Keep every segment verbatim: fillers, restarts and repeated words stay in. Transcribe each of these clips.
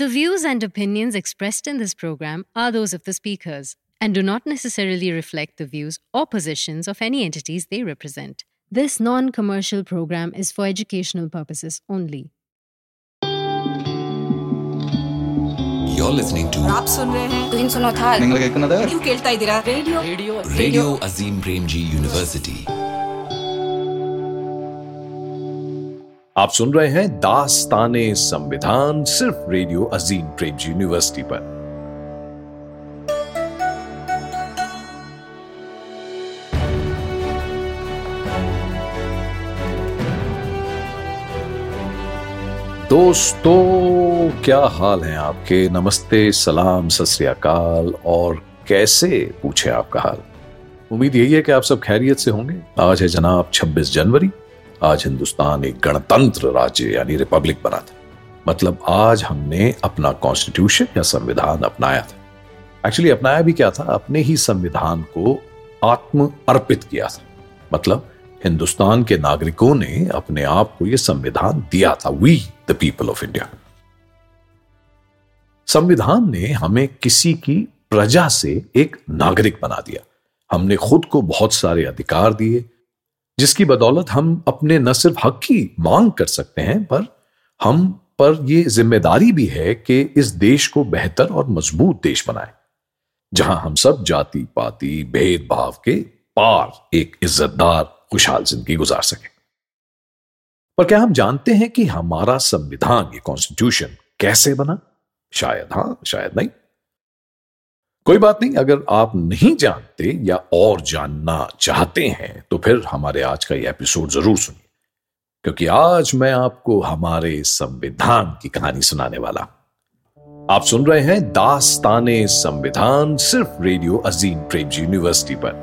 The views and opinions expressed in this program are those of the speakers and do not necessarily reflect the views or positions of any entities they represent. This non-commercial program is for educational purposes only. You're listening to Radio, Radio, Radio Azeem Premji University. आप सुन रहे हैं दास्ताने संविधान सिर्फ radio Azim Premji university पर। दोस्तों, क्या हाल है आपके? नमस्ते, सलाम, सत श्री अकाल और कैसे पूछे आपका हाल। उम्मीद यही है कि आप सब खैरियत से होंगे। आज है जनाब छब्बीस जनवरी। आज हिंदुस्तान एक गणतंत्र राज्य यानी रिपब्लिक बना था। मतलब आज हमने अपना कॉन्स्टिट्यूशन या संविधान अपनाया था। एक्चुअली अपनाया भी क्या था, अपने ही संविधान को आत्म अर्पित किया था। मतलब हिंदुस्तान के नागरिकों ने अपने आप को यह संविधान दिया था। We the people of India. संविधान ने हमें किसी की प्रजा से एक नागरिक बना दिया। हमने खुद को बहुत सारे अधिकार दिए जिसकी बदौलत हम अपने न सिर्फ हक की मांग कर सकते हैं, पर हम पर यह जिम्मेदारी भी है कि इस देश को बेहतर और मजबूत देश बनाए, जहां हम सब जाति पाति भेदभाव के पार एक इज्जतदार खुशहाल जिंदगी गुजार सके। पर क्या हम जानते हैं कि हमारा संविधान, ये कॉन्स्टिट्यूशन कैसे बना? शायद हां, शायद नहीं। कोई बात नहीं, अगर आप नहीं जानते या और जानना चाहते हैं तो फिर हमारे आज का ये एपिसोड जरूर सुनिए, क्योंकि आज मैं आपको हमारे संविधान की कहानी सुनाने वाला। आप सुन रहे हैं दास्ताने संविधान सिर्फ रेडियो अजीम प्रेमजी यूनिवर्सिटी पर।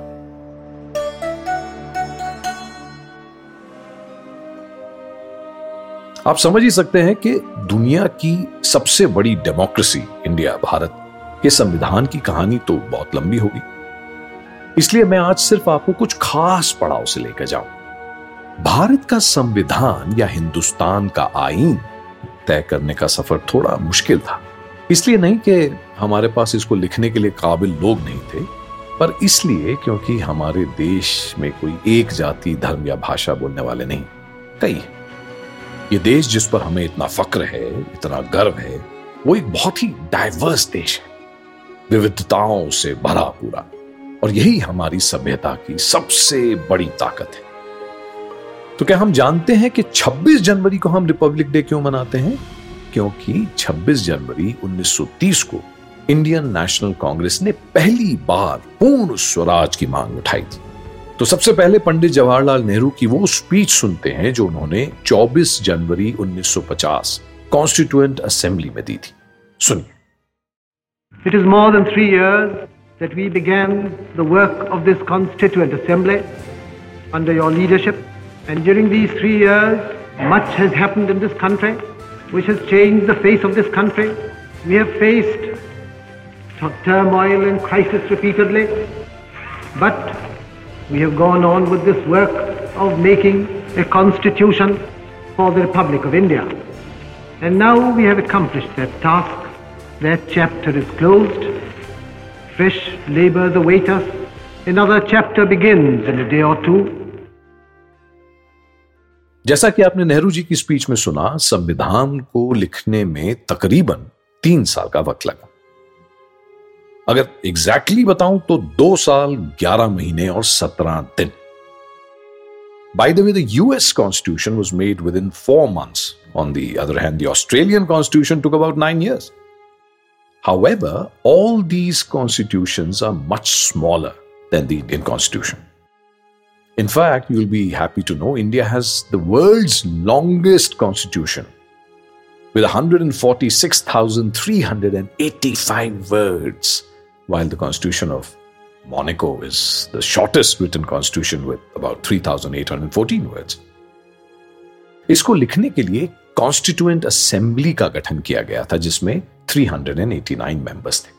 आप समझ ही सकते हैं कि दुनिया की सबसे बड़ी डेमोक्रेसी इंडिया, भारत, ये संविधान की कहानी तो बहुत लंबी होगी, इसलिए मैं आज सिर्फ आपको कुछ खास पड़ाव से लेकर जाऊं। भारत का संविधान या हिंदुस्तान का आईन तय करने का सफर थोड़ा मुश्किल था। इसलिए नहीं कि हमारे पास इसको लिखने के लिए काबिल लोग नहीं थे, पर इसलिए क्योंकि हमारे देश में कोई एक जाति, धर्म या भाषा बोलने वाले नहीं, कई। ये देश जिस पर हमें इतना फक्र है, इतना गर्व है, वो एक बहुत ही डाइवर्स देश है, विविधताओं से भरा पूरा, और यही हमारी सभ्यता की सबसे बड़ी ताकत है। तो क्या हम जानते हैं कि छब्बीस जनवरी को हम रिपब्लिक डे क्यों मनाते हैं? क्योंकि छब्बीस जनवरी उन्नीस सौ तीस को इंडियन नेशनल कांग्रेस ने पहली बार पूर्ण स्वराज की मांग उठाई थी। तो सबसे पहले पंडित जवाहरलाल नेहरू की वो स्पीच सुनते हैं जो उन्होंने चौबीस जनवरी उन्नीस सौ पचास कॉन्स्टिट्यूएंट असेंबली में दी थी। सुनिए। It is more than three years that we began the work of this Constituent Assembly under your leadership. And during these three years, much has happened in this country, which has changed the face of this country. We have faced turmoil and crisis repeatedly, but we have gone on with this work of making a constitution for the Republic of India. And now we have accomplished that task. That chapter is closed. Fresh labors await us. Another chapter begins in a day or two. जैसा कि आपने नेहरू जी की speech में सुना, संविधान को लिखने में तकरीबन तीन साल का वक्त लगा। अगर एग्जैक्टली बताऊं तो दो साल ग्यारह महीने और सत्रह दिन। By the way, the U S Constitution was made within four months. On the other hand, the Australian Constitution took about nine years. However, all these constitutions are much smaller than the Indian Constitution. In fact, you'll be happy to know India has the world's longest constitution with one hundred forty-six thousand three hundred eighty-five words, while the Constitution of Monaco is the shortest written constitution with about three thousand eight hundred fourteen words. इसको लिखने के लिए constituent assembly का गठन किया गया था, जिसमें तीन सौ नवासी मेंबर्स थे।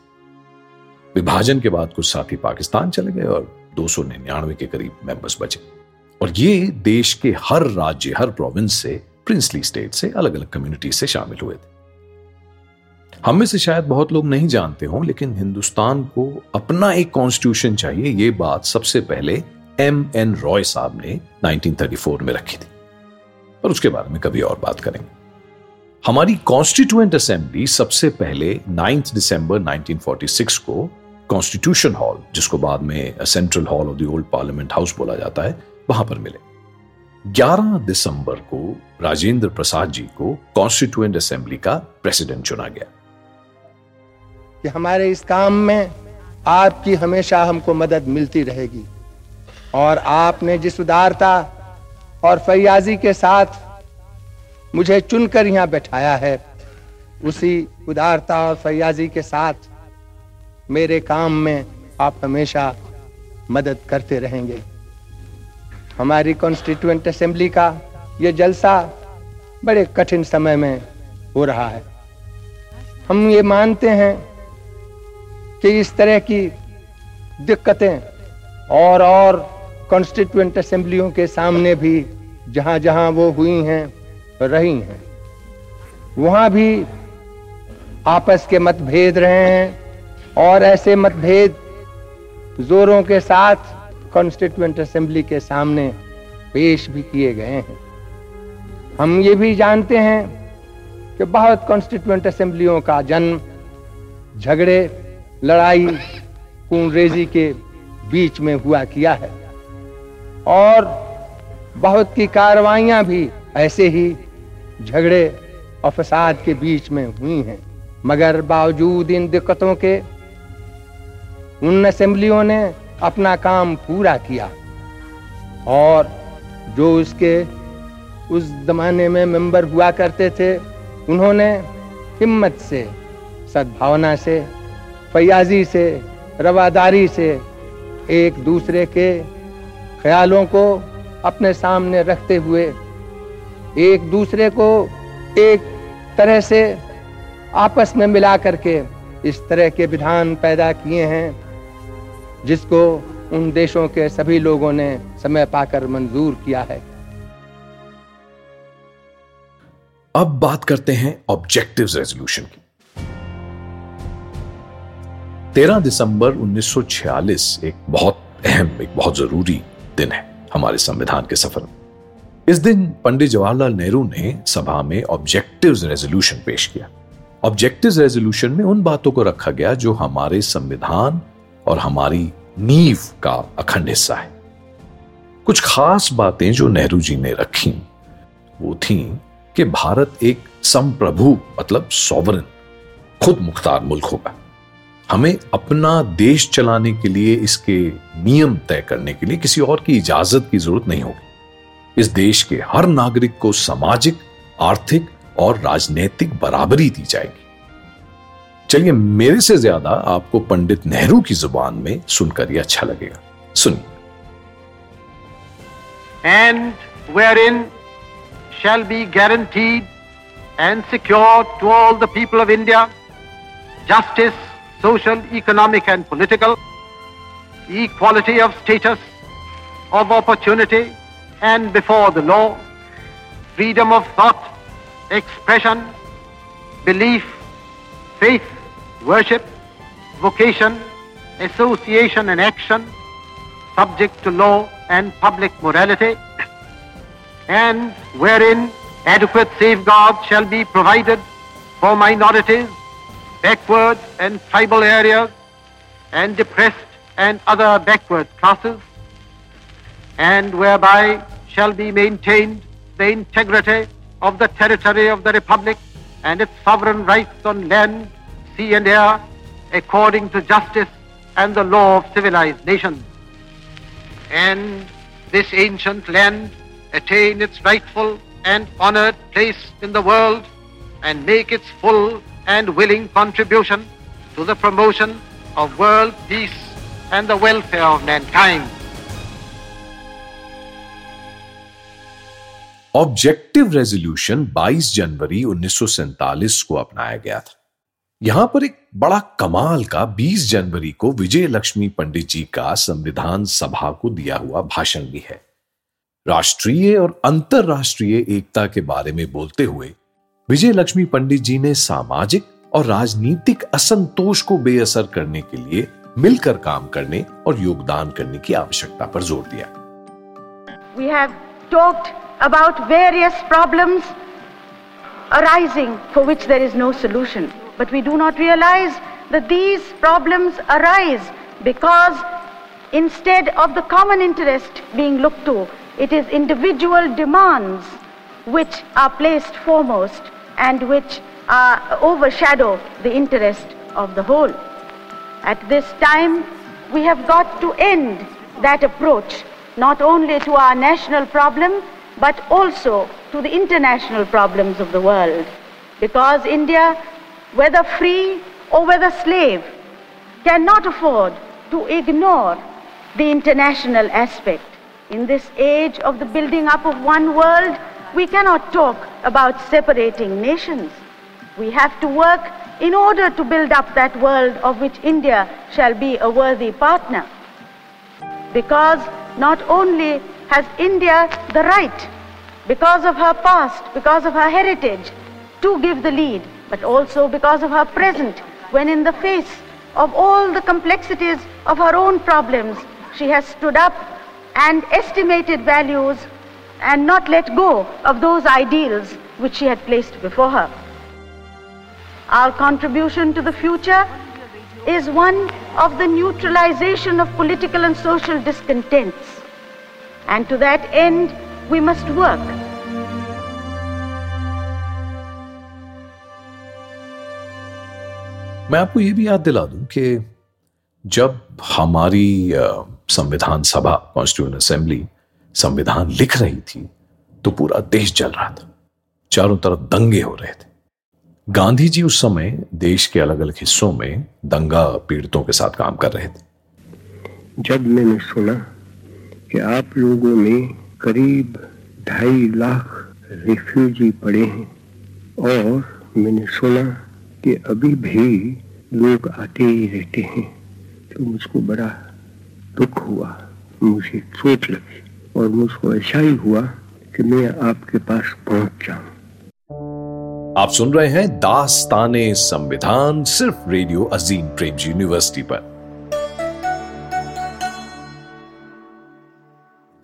विभाजन के बाद कुछ साथी पाकिस्तान चले गए और दो सौ निन्यानवे के करीब मेंबर्स बचे, और ये देश के हर राज्य, हर प्रोविंस से, प्रिंसली स्टेट से, अलग अलग कम्युनिटी से शामिल हुए थे। हम में से शायद बहुत लोग नहीं जानते हों, लेकिन हिंदुस्तान को अपना एक कॉन्स्टिट्यूशन चाहिए, ये बात सबसे पहले एम एन रॉय साहब ने उन्नीस सौ चौंतीस में रखी थी, पर उसके बारे में कभी और बात करेंगे। हमारी कॉन्स्टिट्यूएंट असेंबली सबसे पहले नौ दिसंबर उन्नीस सौ छियालीस को कॉन्स्टिट्यूशन हॉल, जिसको बाद में सेंट्रल हॉल और द ओल्ड पार्लियामेंट हाउस बोला जाता है, वहां पर मिले। ग्यारह दिसंबर को राजेंद्र प्रसाद जी को कॉन्स्टिट्यूएंट असेंबली का प्रेसिडेंट चुना गया। कि हमारे इस काम में आपकी हमेशा हमको मदद मिलती रहेगी और आपने जिस उदारता और फैयाजी के साथ मुझे चुनकर यहाँ बैठाया है, उसी उदारता और फैयाजी के साथ मेरे काम में आप हमेशा मदद करते रहेंगे। हमारी कॉन्स्टिट्यूएंट असेंबली का ये जलसा बड़े कठिन समय में हो रहा है। हम ये मानते हैं कि इस तरह की दिक्कतें और और कॉन्स्टिट्यूएंट असेंबलियों के सामने भी जहाँ जहाँ वो हुई हैं रही हैं, वहाँ भी आपस के मतभेद रहे हैं और ऐसे मतभेद जोरों के साथ कॉन्स्टिट्यूएंट असेंबली के सामने पेश भी किए गए हैं। हम ये भी जानते हैं कि बहुत कॉन्स्टिट्यूएंट असेंबलियों का जन्म झगड़े, लड़ाई, खूनरेजी के बीच में हुआ किया है और बहुत की कार्रवाइयां भी ऐसे ही झगड़े और फसाद के बीच में हुई हैं। मगर बावजूद इन दिक्कतों के उन असेंबलियों ने अपना काम पूरा किया और जो उसके उस जमाने में मेंबर हुआ करते थे, उन्होंने हिम्मत से, सद्भावना से, फयाजी से, रवादारी से एक दूसरे के ख्यालों को अपने सामने रखते हुए एक दूसरे को एक तरह से आपस में मिला करके इस तरह के विधान पैदा किए हैं जिसको उन देशों के सभी लोगों ने समय पाकर मंजूर किया है। अब बात करते हैं ऑब्जेक्टिव्स रेजोल्यूशन की। तेरह दिसंबर उन्नीस सौ छियालीस एक बहुत अहम, एक बहुत जरूरी दिन है हमारे संविधान के सफर में। इस दिन पंडित जवाहरलाल नेहरू ने सभा में ऑब्जेक्टिव्स रेजोल्यूशन पेश किया। ऑब्जेक्टिव्स रेजोल्यूशन में उन बातों को रखा गया जो हमारे संविधान और हमारी नींव का अखंड हिस्सा है। कुछ खास बातें जो नेहरू जी ने रखी वो थी कि भारत एक संप्रभु, मतलब सॉवरन, खुद मुख्तार मुल्क होगा। हमें अपना देश चलाने के लिए, इसके नियम तय करने के लिए किसी और की इजाजत की जरूरत नहीं होगी। इस देश के हर नागरिक को सामाजिक, आर्थिक और राजनीतिक बराबरी दी जाएगी। चलिए, मेरे से ज्यादा आपको पंडित नेहरू की जुबान में सुनकर यह अच्छा लगेगा, सुनिए। And wherein shall be guaranteed and secured to all the people of India justice, social, economic and political, equality of status, of opportunity and before the law, freedom of thought, expression, belief, faith, worship, vocation, association and action, subject to law and public morality, and wherein adequate safeguards shall be provided for minorities, backward and tribal areas, and depressed and other backward classes, and whereby shall be maintained the integrity of the territory of the Republic and its sovereign rights on land, sea and air, according to justice and the law of civilized nations. And this ancient land attain its rightful and honored place in the world and make its full and willing contribution to the promotion of world peace and the welfare of mankind. Objective resolution बाईस जनवरी उन्नीस सौ सैंतालीस को अपनाया गया था। यहां पर एक बड़ा कमाल का बीस जनवरी को विजय लक्ष्मी पंडित जी का संविधान सभा को दिया हुआ भाषण भी है। राष्ट्रीय और अंतरराष्ट्रीय एकता के बारे में बोलते हुए विजय लक्ष्मी पंडित जी ने सामाजिक और राजनीतिक असंतोष को बेअसर करने के लिए मिलकर काम करने और योगदान करने की आवश्यकता पर जोर दिया। We have talked about various problems arising for which there is no solution, but we do not realize that these problems arise because instead of the common interest being looked to, it is individual demands which are placed foremost and which uh, overshadow the interest of the whole. At this time, we have got to end that approach, not only to our national problem, but also to the international problems of the world. Because India, whether free or whether slave, cannot afford to ignore the international aspect. In this age of the building up of one world, we cannot talk about separating nations. We have to work in order to build up that world of which India shall be a worthy partner. Because not only has India the right, because of her past, because of her heritage, to give the lead, but also because of her present, when in the face of all the complexities of her own problems, she has stood up and estimated values and not let go of those ideals which she had placed before her. Our contribution to the future is one of the neutralization of political and social discontents. And to that end, we must work. मैं आपको ये भी याद दिला दूं कि जब हमारी संविधान सभा कॉन्स्टिट्यूएंट असेंबली संविधान लिख रही थी तो पूरा देश जल रहा था, चारों तरफ दंगे हो रहे थे। गांधी जी उस समय देश के अलग अलग हिस्सों में दंगा पीड़ितों के साथ काम कर रहे थे। जब मैंने सुना कि आप लोगों में करीब ढाई लाख रिफ्यूजी पड़े हैं और मैंने सुना कि अभी भी लोग आते ही रहते हैं तो मुझको बड़ा दुख हुआ, मुझे चोट लगी और मुझको ऐसा ही हुआ कि मैं आपके पास पहुंच जाऊं। आप सुन रहे हैं दास्ताने संविधान, सिर्फ रेडियो अजीम प्रेमजी यूनिवर्सिटी पर।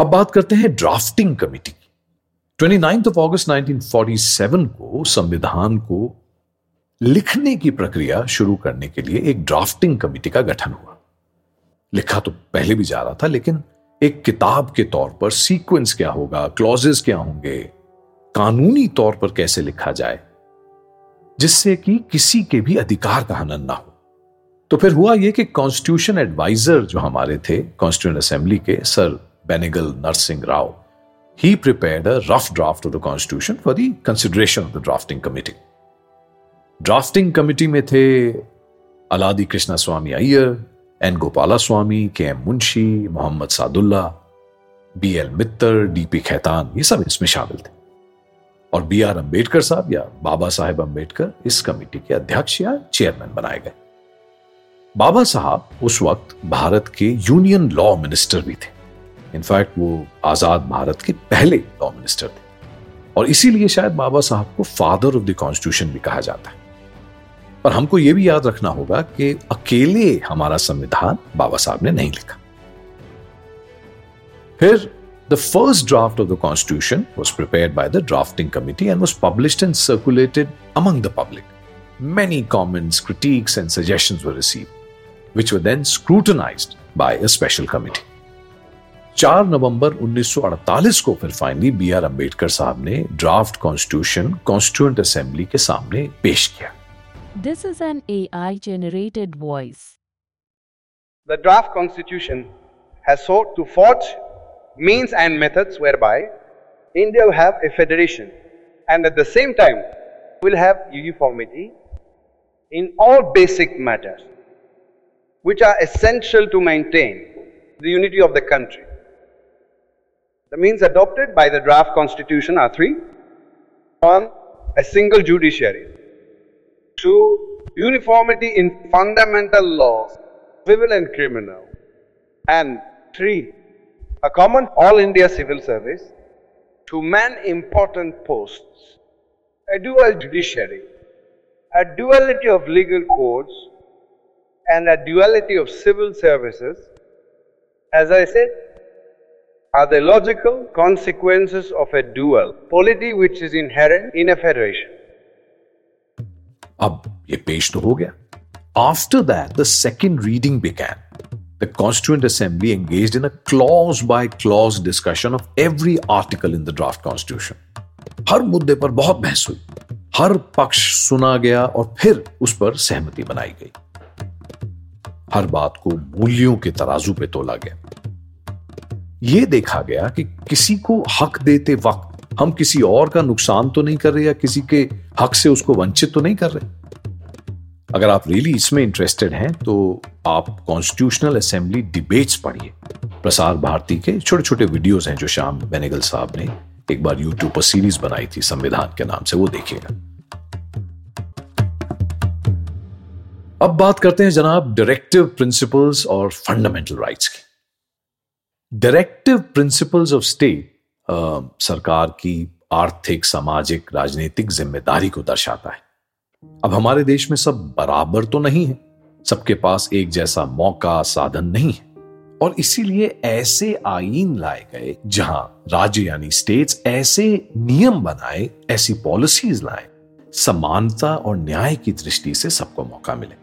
अब बात करते हैं ड्राफ्टिंग कमेटी। उनतीस अगस्त उन्नीस सौ सैंतालीस को संविधान को लिखने की प्रक्रिया शुरू करने के लिए एक ड्राफ्टिंग कमेटी का गठन हुआ। लिखा तो पहले भी जा रहा था, लेकिन एक किताब के तौर पर सीक्वेंस क्या होगा, क्लॉजेस क्या होंगे, कानूनी तौर पर कैसे लिखा जाए जिससे कि किसी के भी अधिकार का हनन ना हो। तो फिर हुआ यह कि कॉन्स्टिट्यूशन एडवाइजर जो हमारे थे कॉन्स्टिट्यूएंट असेंबली के, sir Benegal Narsing Rao, he prepared a rough draft of the constitution for the consideration of the drafting committee. Drafting committee में थे Alladi Krishnaswami Ayyar, N. Gopalaswami, K M. Munshi, Mohammad Saadullah, B L. Mitter, D P. Khaitan, ये सब इसमें शामिल थे। और B are Ambedkar साहब या बाबा साहेब अंबेडकर इस कमेटी के अध्यक्ष या चेयरमैन बनाए गए। बाबा साहब उस वक्त भारत के यूनियन लॉ मिनिस्टर भी थे। इनफैक्ट वो आजाद भारत के पहले लॉ मिनिस्टर थे और इसीलिए शायद बाबा साहब को फादर ऑफ द कॉन्स्टिट्यूशन भी कहा जाता है। पर हमको ये भी याद रखना होगा कि अकेले हमारा संविधान बाबा साहब ने नहीं लिखा। फिर the first draft of the constitution was prepared by the drafting committee and was published and circulated among the public. Many comments, critics and suggestions were received which were then scrutinised by a special committee. चार नवंबर उन्नीस सौ अड़तालीस को फिर finally B are Ambedkar साहब ने draft constitution constituent assembly के सामने पेश किया। This is an A I generated voice. The draft constitution has sought to forge means and methods whereby India will have a federation and at the same time will have uniformity in all basic matters which are essential to maintain the unity of the country. The means adopted by the draft constitution are three. One, a single judiciary. Two, uniformity in fundamental laws, civil and criminal. And three, a common all India civil service to man important posts, a dual judiciary, a duality of legal codes and a duality of civil services, as I said, are the logical consequences of a dual polity which is inherent in a federation. अब ये पेश तो हो गया. After that, the second reading began. The Constituent Assembly engaged in a clause-by-clause discussion of every article in the draft constitution. हर मुद्दे पर बहुत बहस हुई, हर पक्ष सुना गया और फिर उस पर सहमति बनाई गई. हर बात को मूल्यों के तराजू पे तोला गया. यह देखा गया कि किसी को हक देते वक्त हम किसी और का नुकसान तो नहीं कर रहे या किसी के हक से उसको वंचित तो नहीं कर रहे. अगर आप रियली इसमें इंटरेस्टेड हैं तो आप कॉन्स्टिट्यूशनल असेंबली डिबेट्स पढ़िए. प्रसार भारती के छोटे छोटे वीडियोस हैं जो श्याम बेनेगल साहब ने एक बार यूट्यूब पर सीरीज बनाई थी संविधान के नाम से, वो देखिएगा. अब बात करते हैं जनाब डायरेक्टिव प्रिंसिपल्स और फंडामेंटल राइट्स की. डायरेक्टिव प्रिंसिपल्स ऑफ स्टेट सरकार की आर्थिक, सामाजिक, राजनीतिक जिम्मेदारी को दर्शाता है. अब हमारे देश में सब बराबर तो नहीं है, सबके पास एक जैसा मौका, साधन नहीं है, और इसीलिए ऐसे आईन लाए गए जहां राज्य यानी स्टेट्स ऐसे नियम बनाए, ऐसी पॉलिसीज लाए, समानता और न्याय की दृष्टि से सबको मौका मिले,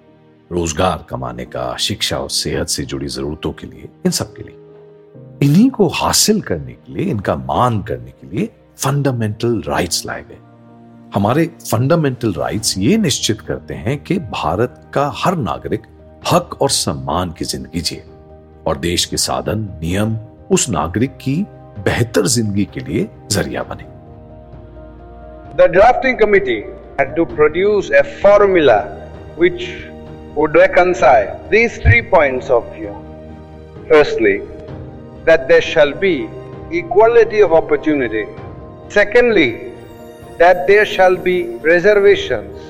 रोजगार कमाने का, शिक्षा और सेहत से जुड़ी जरूरतों के लिए, इन सब के लिए. इन्हीं को हासिल करने के लिए, इनका मान करने के लिए फंडामेंटल राइट्स लाए गए. हमारे फंडामेंटल राइट्स ये निश्चित करते हैं कि भारत का हर नागरिक हक और सम्मान की जिंदगी जिए और देश के साधन, नियम उस नागरिक की बेहतर जिंदगी के लिए जरिया बने. The drafting committee had to produce a formula which would reconcile these three points of view. Firstly, that there shall be equality of opportunity. Secondly, that there shall be reservations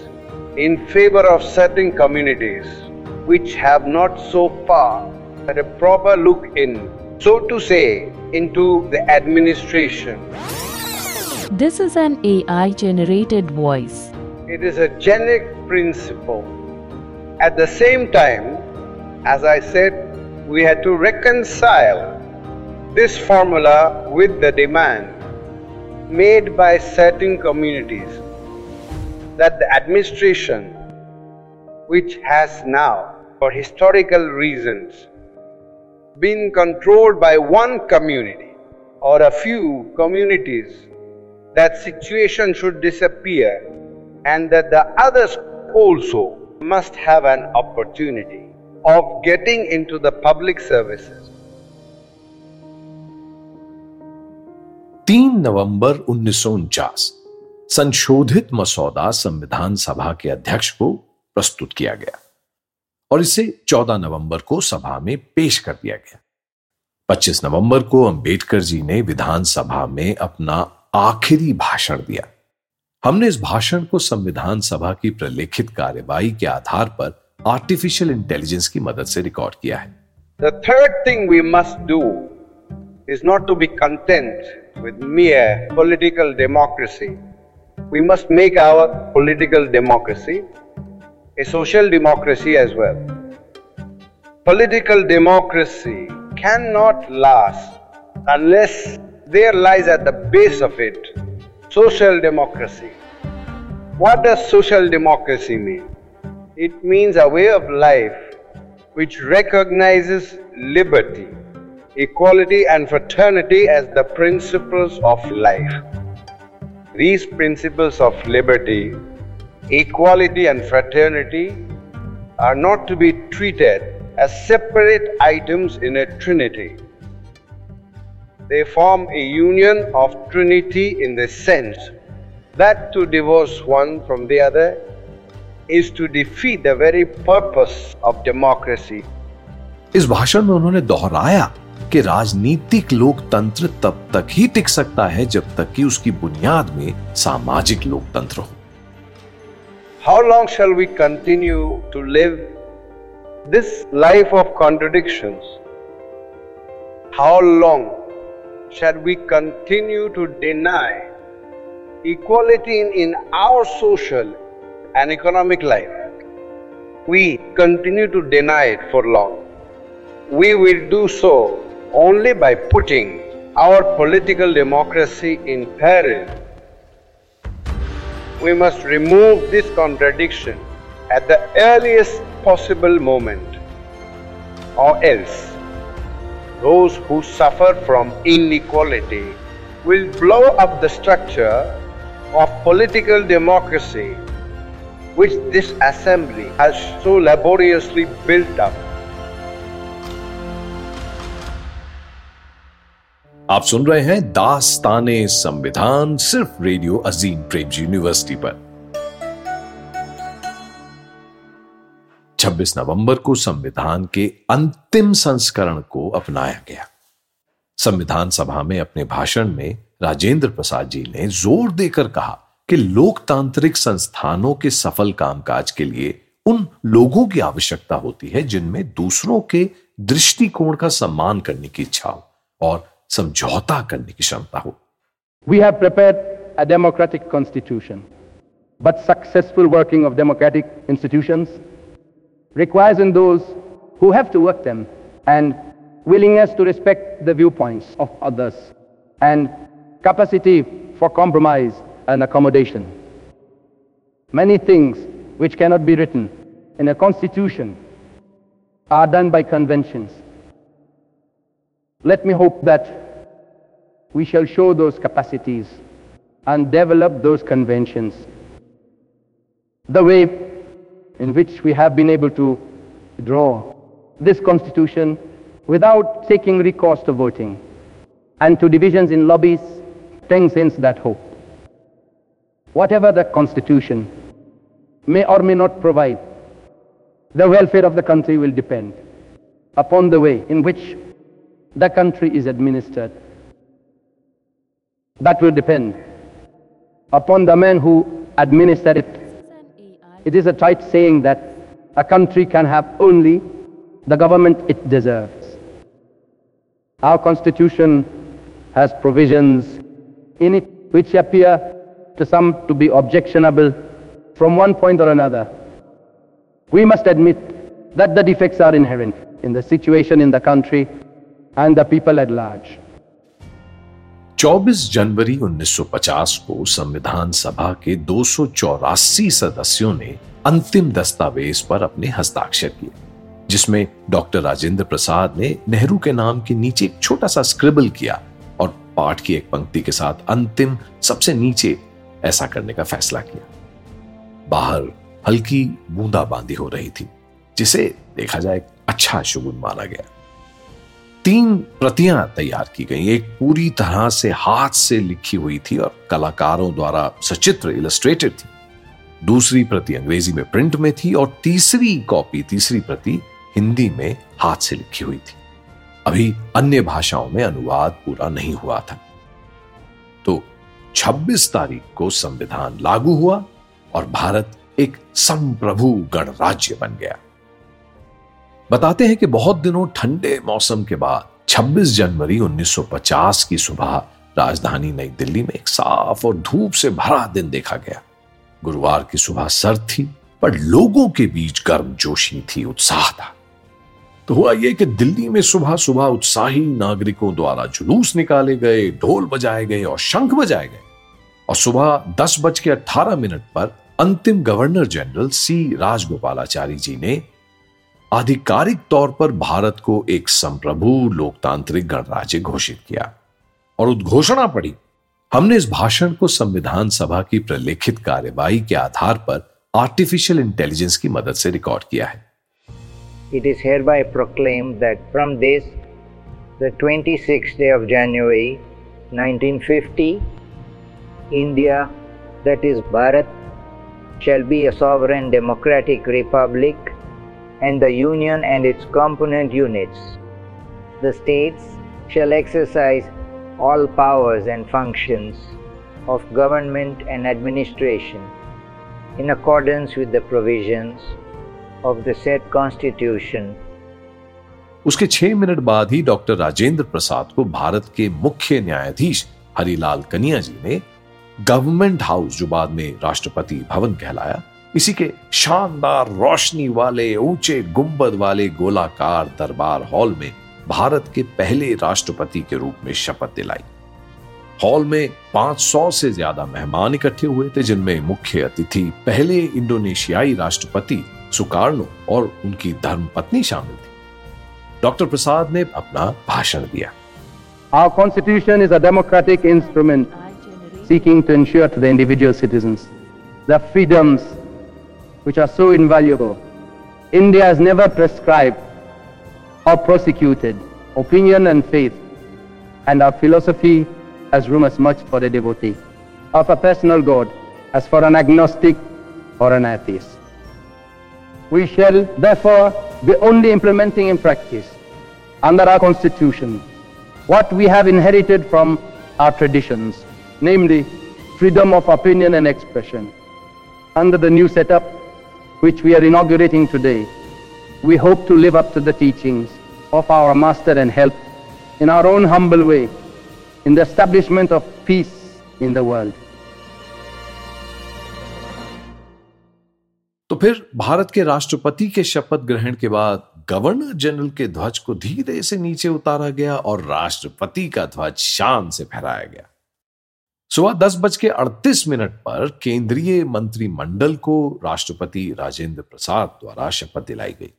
in favor of certain communities which have not so far had a proper look in, so to say, into the administration. This is an A I-generated voice. It is a generic principle. At the same time, as I said, we had to reconcile this formula with the demand made by certain communities that the administration, which has now, for historical reasons, been controlled by one community or a few communities, that situation should disappear and that the others also must have an opportunity of getting into the public services. तीन नवंबर उन्नीस सौ उनचास संशोधित मसौदा संविधान सभा के अध्यक्ष को प्रस्तुत किया गया और इसे चौदह नवंबर को सभा में पेश कर दिया गया. पच्चीस नवंबर को अंबेडकर जी ने विधानसभा में अपना आखिरी भाषण दिया. हमने इस भाषण को संविधान सभा की प्रलेखित कार्यवाही के आधार पर आर्टिफिशियल इंटेलिजेंस की मदद से रिकॉर्ड किया है. The third thing we must do is not to be content with mere political democracy. We must make our political democracy a social democracy as well. Political democracy cannot last unless there lies at the base of it social democracy. What does social democracy mean? It means a way of life which recognizes liberty, equality and fraternity as the principles of life. These principles of liberty, equality and fraternity are not to be treated as separate items in a trinity. They form a union of trinity in the sense that to divorce one from the other is to defeat the very purpose of democracy. इस भाषण में उन्होंने दोहराया कि राजनीतिक लोकतंत्र तब तक ही टिक सकता है जब तक कि उसकी बुनियाद में सामाजिक लोकतंत्र हो. How long shall we continue to live this life of contradictions? How long shall we continue to deny equality in, in our social an economic life. We continue to deny it for long. We will do so only by putting our political democracy in peril. We must remove this contradiction at the earliest possible moment, or else those who suffer from inequality will blow up the structure of political democracy which this assembly has so laboriously built up. आप सुन रहे हैं दास्ताने संविधान, सिर्फ radio Azim Premji university पर। छब्बीस नवंबर को संविधान के अंतिम संस्करण को अपनाया गया। संविधान सभा में अपने भाषण में राजेंद्र प्रसाद जी ने जोर देकर कहा कि लोकतांत्रिक संस्थानों के सफल कामकाज के लिए उन लोगों की आवश्यकता होती है जिनमें दूसरों के दृष्टिकोण का सम्मान करने की इच्छा हो और समझौता करने की क्षमता हो। We have prepared a democratic constitution, but successful working of democratic institutions requires in those who have to work them and willingness to respect the viewpoints of others and capacity for compromise and accommodation. Many things which cannot be written in a constitution are done by conventions. Let me hope that we shall show those capacities and develop those conventions. The way in which we have been able to draw this constitution without taking recourse to voting and to divisions in lobbies strengthens that hope. Whatever the constitution may or may not provide, the welfare of the country will depend upon the way in which the country is administered. That will depend upon the man who administered it. It is a trite saying that a country can have only the government it deserves. Our constitution has provisions in it which appear to some to be objectionable from one point or another. We must admit that the defects are inherent in the situation in the country and the people at large. चौबीस जनवरी उन्नीस सौ पचास को संविधान सभा के दो सौ चौरासी सदस्यों ने अंतिम दस्तावेज पर अपने हस्ताक्षर किए, जिसमें डॉक्टर राजेंद्र प्रसाद ने नेहरू के नाम के नीचे एक छोटा सा स्क्रिबल किया और पाठ की एक पंक्ति के साथ अंतिम सबसे नीचे ऐसा करने का फैसला किया। बाहर हल्की बूंदाबांदी हो रही थी, जिसे देखा जाए अच्छा शगुन माना गया। तीन प्रतियां तैयार की गई, एक पूरी तरह से हाथ से लिखी हुई थी और कलाकारों द्वारा सचित्र इलस्ट्रेटेड थी, दूसरी प्रति अंग्रेजी में प्रिंट में थी और तीसरी कॉपी तीसरी प्रति हिंदी में हाथ से लिखी हुई थी। अभी अन्य भाषाओं में अनुवाद पूरा नहीं हुआ था। तो छब्बीस तारीख को संविधान लागू हुआ और भारत एक संप्रभु गणराज्य बन गया। बताते हैं कि बहुत दिनों ठंडे मौसम के बाद छब्बीस जनवरी उन्नीस सौ पचास की सुबह राजधानी नई दिल्ली में एक साफ और धूप से भरा दिन देखा गया। गुरुवार की सुबह सर्द थी, पर लोगों के बीच गर्मजोशी थी, उत्साह था। तो हुआ यह कि दिल्ली में सुबह सुबह उत्साही नागरिकों द्वारा जुलूस निकाले गए, ढोल बजाए गए और शंख बजाए गए और सुबह दस बज के अट्ठारह मिनट पर अंतिम governor general C Rajagopalachari ji ने आधिकारिक तौर पर भारत को एक संप्रभु लोकतांत्रिक गणराज्य घोषित किया और उद्घोषणा पड़ी। हमने इस भाषण को संविधान सभा की प्रलेखित कार्यवाही के आधार पर आर्टिफिशियल इंटेलिजेंस की मदद से रिकॉर्ड किया है। It is hereby proclaimed that from this the छब्बीसवें day of January nineteen fifty India that is Bharat shall be a sovereign democratic republic and the Union and its component units. The states shall exercise all powers and functions of government and administration in accordance with the provisions of the said Constitution. उसके छह minute बाद ही doctor Rajendra प्रसाद को भारत के मुख्य न्यायाधीश हरीलाल कनिया जी ने government house, जो बाद में राष्ट्रपति भवन कहलाया, इसी के शानदार रोशनी वाले ऊंचे गुंबद वाले गोलाकार दरबार हॉल में भारत के पहले राष्ट्रपति के रूप में शपथ दिलाई। हॉल में पांच सौ से ज्यादा मेहमान इकट्ठे हुए थे, जिनमें मुख्य अतिथि पहले इंडोनेशियाई राष्ट्रपति सुकार्नो और उनकी धर्मपत्नी शामिल थी। डॉक्टर प्रसाद ने अपना भाषण दिया। Our constitution is a democratic instrument seeking to ensure to the individual citizens the freedoms which are so invaluable. India has never prescribed or prosecuted opinion and faith, and our philosophy has room as much for the devotee of a personal God as for an agnostic or an atheist. We shall therefore be only implementing in practice under our constitution what we have inherited from our traditions, namely freedom of opinion and expression. Under the new setup which we are inaugurating today, we hope to live up to the teachings of our master and help in our own humble way in the establishment of peace in the world. तो फिर भारत के राष्ट्रपति के शपथ ग्रहण के बाद governor general के ध्वज को धीरे से नीचे उतारा गया और राष्ट्रपति का ध्वज शान से फहराया गया। सुबह दस बज के अड़तीस मिनट पर केंद्रीय मंत्रिमंडल को राष्ट्रपति राजेंद्र प्रसाद द्वारा शपथ दिलाई गई।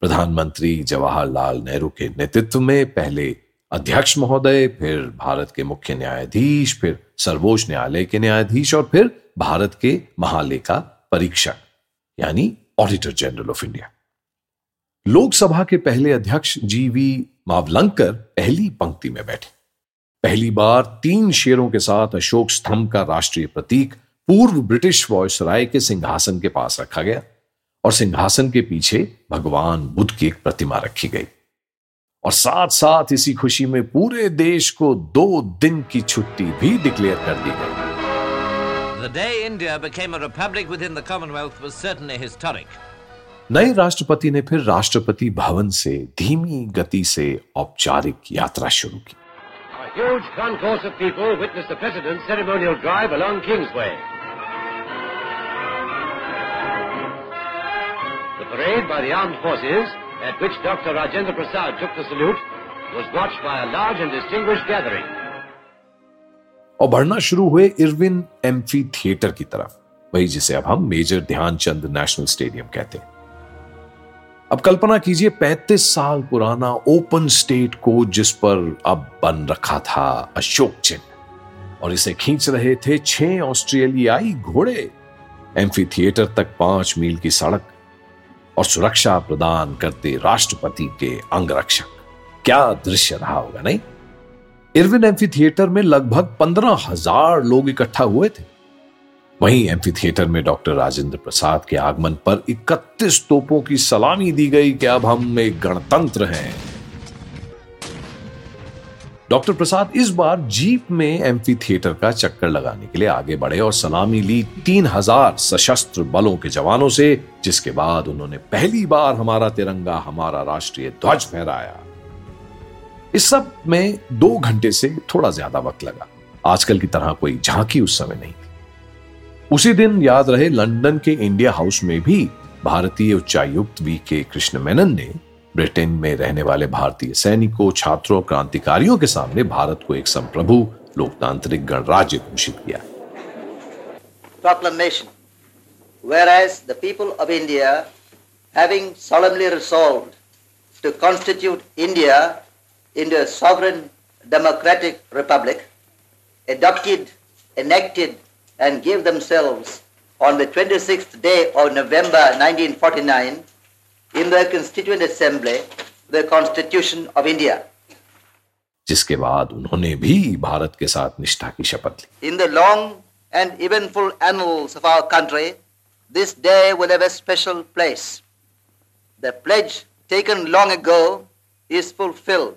प्रधानमंत्री जवाहरलाल नेहरू के नेतृत्व में पहले अध्यक्ष महोदय, फिर भारत के मुख्य न्यायाधीश, फिर सर्वोच्च न्यायालय के न्यायाधीश और फिर भारत के महालेखा परीक्षक यानी auditor general of India. Lok Sabha के पहले अध्यक्ष जी वी मावलंकर पहली पंक्ति में बैठे। पहली बार तीन शेरों के साथ अशोक स्तंभ का राष्ट्रीय प्रतीक पूर्व ब्रिटिश वायसराय के सिंहासन के पास रखा गया और सिंहासन के पीछे भगवान बुद्ध की एक प्रतिमा रखी गई। और साथ साथ इसी खुशी में पूरे देश को दो दिन की छुट्टी भी डिक्लेयर कर दी गई। The day India became a republic within the Commonwealth was certainly historic. नए राष्ट्रपति ने फिर राष्ट्रपति भवन से धीमी गति से औपचारिक यात्रा शुरू की। A huge concourse of people witnessed the president's ceremonial drive along Kingsway. The parade by the armed forces, at which Doctor Rajendra Prasad took the salute, was watched by a large and distinguished gathering. और बढ़ना शुरू हुए Irwin amphi theatre की तरफ, वही जिसे अब हम मेजर ध्यानचंद नेशनल स्टेडियम कहते हैं। अब कल्पना कीजिए पैंतीस साल पुराना ओपन स्टेट कोच, जिस पर अब बन रखा था अशोक चिन्ह, और इसे खींच रहे थे छह ऑस्ट्रेलियाई घोड़े। एम्फी थिएटर तक पांच मील की सड़क और सुरक्षा प्रदान करते राष्ट्रपति के अंगरक्षक। क्या दृश्य रहा होगा, नहीं? इरविन एम्फी थिएटर में लगभग पंद्रह हजार लोग इकट्ठा हुए थे। वहीं एम्फी थिएटर में डॉक्टर राजेंद्र प्रसाद के आगमन पर इकतीस तोपों की सलामी दी गई कि अब हम एक गणतंत्र हैं। डॉक्टर प्रसाद इस बार जीप में एम्फी थिएटर का चक्कर लगाने के लिए आगे बढ़े और सलामी ली तीन हजार सशस्त्र बलों के जवानों से, जिसके बाद उन्होंने पहली बार हमारा तिरंगा, हमारा राष्ट्रीय ध्वज फहराया। इस सब में दो घंटे से थोड़ा ज्यादा वक्त लगा। आजकल की तरह कोई झांकी उस समय नहीं थी। उसी दिन, याद रहे, लंदन के इंडिया हाउस में भी भारतीय उच्चायुक्त वी के कृष्ण मेनन ने ब्रिटेन में रहने वाले भारतीय सैनिकों, छात्रों, क्रांतिकारियों के सामने भारत को एक संप्रभु लोकतांत्रिक गणराज्य घोषित किया। Proclamation. Whereas the people of India, having solemnly resolved to constitute India into a sovereign democratic republic, adopted, enacted and gave themselves on the twenty-sixth day of November nineteen forty-nine in the Constituent Assembly the Constitution of India. जिसके बाद उन्होंने भी भारत के साथ निष्ठा की शपथ ली। In the long and eventful annals of our country, this day will have a special place. The pledge taken long ago is fulfilled.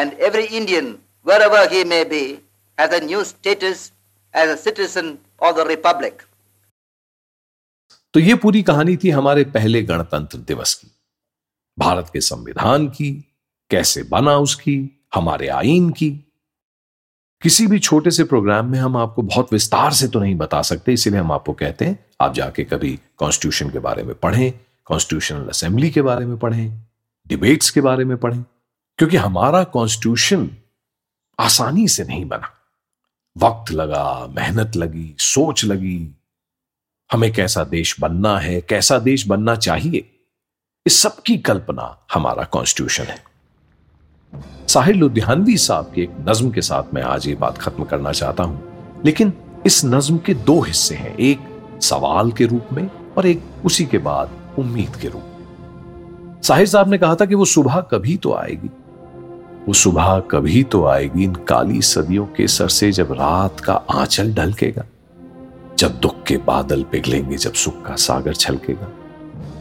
And every Indian, wherever he may be, has a new status as a citizen of the republic. तो ये पूरी कहानी थी हमारे पहले गणतंत्र दिवस की, भारत के संविधान की, कैसे बना उसकी, हमारे आईन की। किसी भी छोटे से प्रोग्राम में हम आपको बहुत विस्तार से तो नहीं बता सकते, इसीलिए हम आपको कहते हैं आप जाके कभी कॉन्स्टिट्यूशन के बारे में पढ़ें, कॉन्स्टिट्यूशनल असेंबली के बारे में पढ़ें, डिबेट्स के बारे में पढ़ें, क्योंकि हमारा कॉन्स्टिट्यूशन आसानी से नहीं बना, वक्त लगा, मेहनत लगी, सोच लगी। हमें कैसा देश बनना है, कैसा देश बनना चाहिए, इस सब की कल्पना हमारा कॉन्स्टिट्यूशन है। साहिर लुधियानवी साहब की एक नज्म के साथ मैं आज ये बात खत्म करना चाहता हूं, लेकिन इस नज्म के दो हिस्से हैं, एक सवाल के रूप में और एक उसी के बाद उम्मीद के रूप में। साहिर साहब ने कहा था कि वो सुबह कभी तो आएगी, वो सुबह कभी तो आएगी इन काली सदियों के सर से, जब रात का आंचल ढलकेगा, जब दुख के बादल पिघलेंगे, जब सुख का सागर छलकेगा,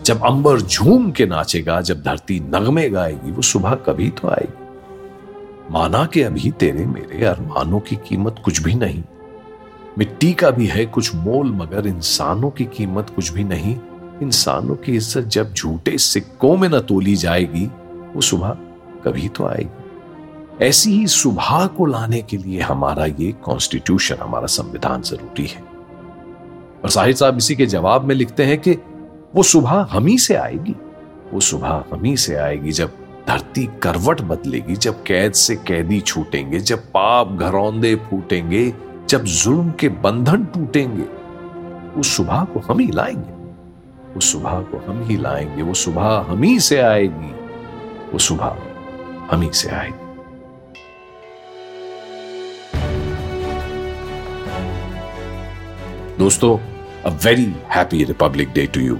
जब अंबर झूम के नाचेगा, जब धरती नगमे गाएगी, वो सुबह कभी तो आएगी। माना कि अभी तेरे मेरे अरमानों की कीमत कुछ भी नहीं, मिट्टी का भी है कुछ मोल, मगर इंसानों की कीमत कुछ भी नहीं। इंसानों की इज्जत जब झूठे सिक्कों में न तोली जाएगी, वो सुबह कभी तो आएगी। ऐसी ही सुबह को लाने के लिए हमारा ये कॉन्स्टिट्यूशन, हमारा संविधान जरूरी है। और साहिर साहब इसी के जवाब में लिखते हैं कि वो सुबह हम ही से आएगी, वो सुबह हम ही से आएगी, जब धरती करवट बदलेगी, जब कैद से कैदी छूटेंगे, जब पाप घरौंदे फूटेंगे, जब जुल्म के बंधन टूटेंगे, उस सुबह को हम ही लाएंगे, उस सुबह को हम ही लाएंगे, वो सुबह हम ही से आएगी, वो सुबह हम ही से आएगी। दोस्तों, a very happy republic day to you.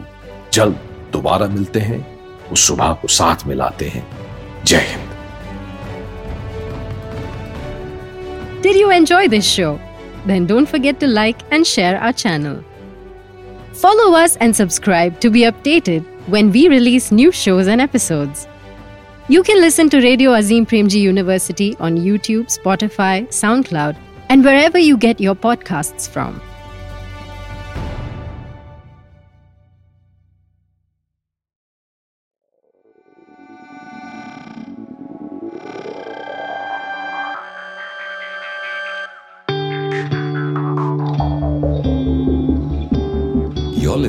जल्द दोबारा मिलते हैं, उस सुबह को साथ में लाते हैं। जय Hind. Did you enjoy this show? Then don't forget to like and share our channel. Follow us and subscribe to be updated when we release new shows and episodes. You can listen to Radio Azeem Premji University on YouTube, Spotify, SoundCloud, and wherever you get your podcasts from.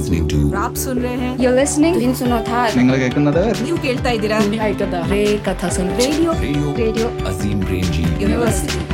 listening to rap sun rahe hain you're listening din suno tha single eknada you kelta idira bhai kada re katha sun radio radio Azeem Premji University।